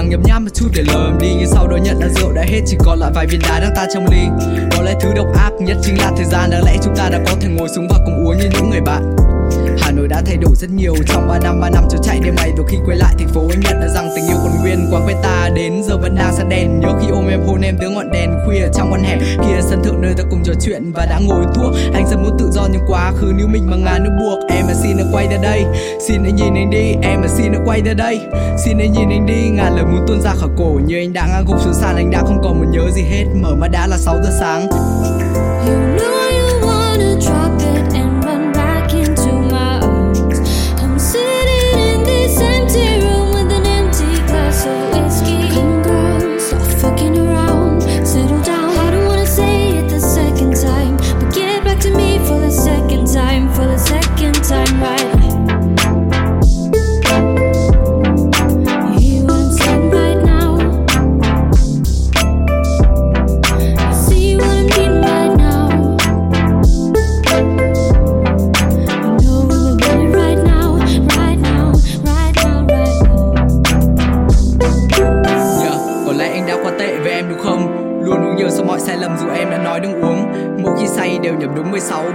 gắng nhấm nháp một chút để lờ em đi. Nhưng sau đó nhận ra rượu đã hết, chỉ còn lại vài viên đá đang ta trong ly. Có lẽ thứ độc ác nhất chính là thời gian. Đáng lẽ chúng ta đã có thể ngồi xuống và cùng uống như những người bạn. Hà Nội đã thay đổi rất nhiều trong 3 năm trốn chạy đêm này. Rồi khi quay lại thành phố anh nhận ra rằng tình yêu còn nguyên quán quê ta đến giờ vẫn đang sáng đèn. Nhớ khi ôm em hôn em dưới ngọn đèn khuya trong con hẻm kia sân thượng nơi ta cùng trò chuyện và đã ngồi thuốc. Anh rất muốn tự do nhưng quá khứ níu mình bằng ngàn nút buộc. Em mà xin hãy quay ra đây, xin hãy nhìn anh đi. Em mà xin hãy quay ra đây, xin hãy nhìn anh đi. Ngàn lời muốn tuôn ra khỏi cổ như anh đã ngã gục xuống sàn. Anh đã không còn muốn nhớ gì hết. Mở mắt đã là 6 giờ sáng.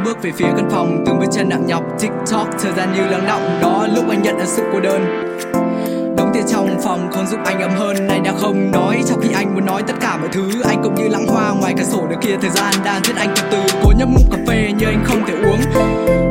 Bước về phía căn phòng từng bước chân nặng nhọc tiktok thời gian như lắng đọng. Đó lúc anh nhận ra sự cô đơn. Đống tiền trong phòng không giúp anh ấm hơn. Anh đã không nói trong khi anh muốn nói tất cả mọi thứ. Anh cũng như lãng hoa ngoài cửa sổ nữa kia. Thời gian đang giết anh từ từ. Cố nhấp ngụm cà phê nhưng anh không thể uống.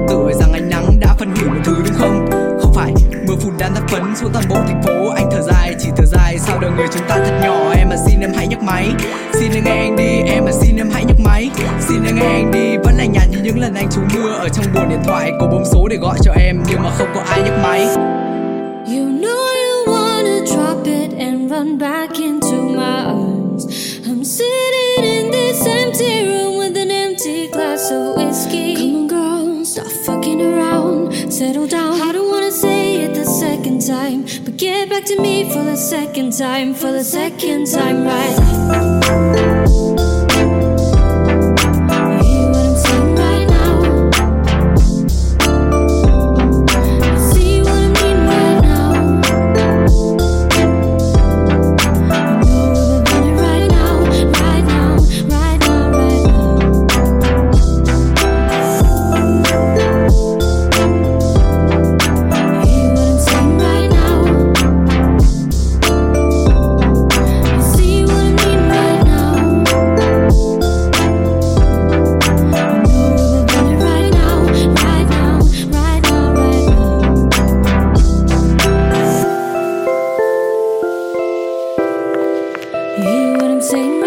Tự hỏi rằng ánh nắng đã phân hủy một thứ đúng không? Không phải mưa phùn đang thắt phấn xuống toàn bộ thành phố. Anh thở dài chỉ thở dài sao đời người chúng ta thật nhỏ. Em mà xin em hãy nhấc máy, xin em nghe anh đi. Em mà xin em hãy nhấc máy, xin em nghe anh đi. Vẫn là nhạt như những lần anh trú mưa ở trong buồng điện thoại. Có bấm số để gọi cho em nhưng mà không có ai nhấc máy. You know you wanna drop it and run back into my arms. I'm sitting in this empty room with an empty glass of whiskey. Come on girl, stop fucking around, settle down. I don't wanna say it the second time, but get back to me for the second time, for the second time, right? Sing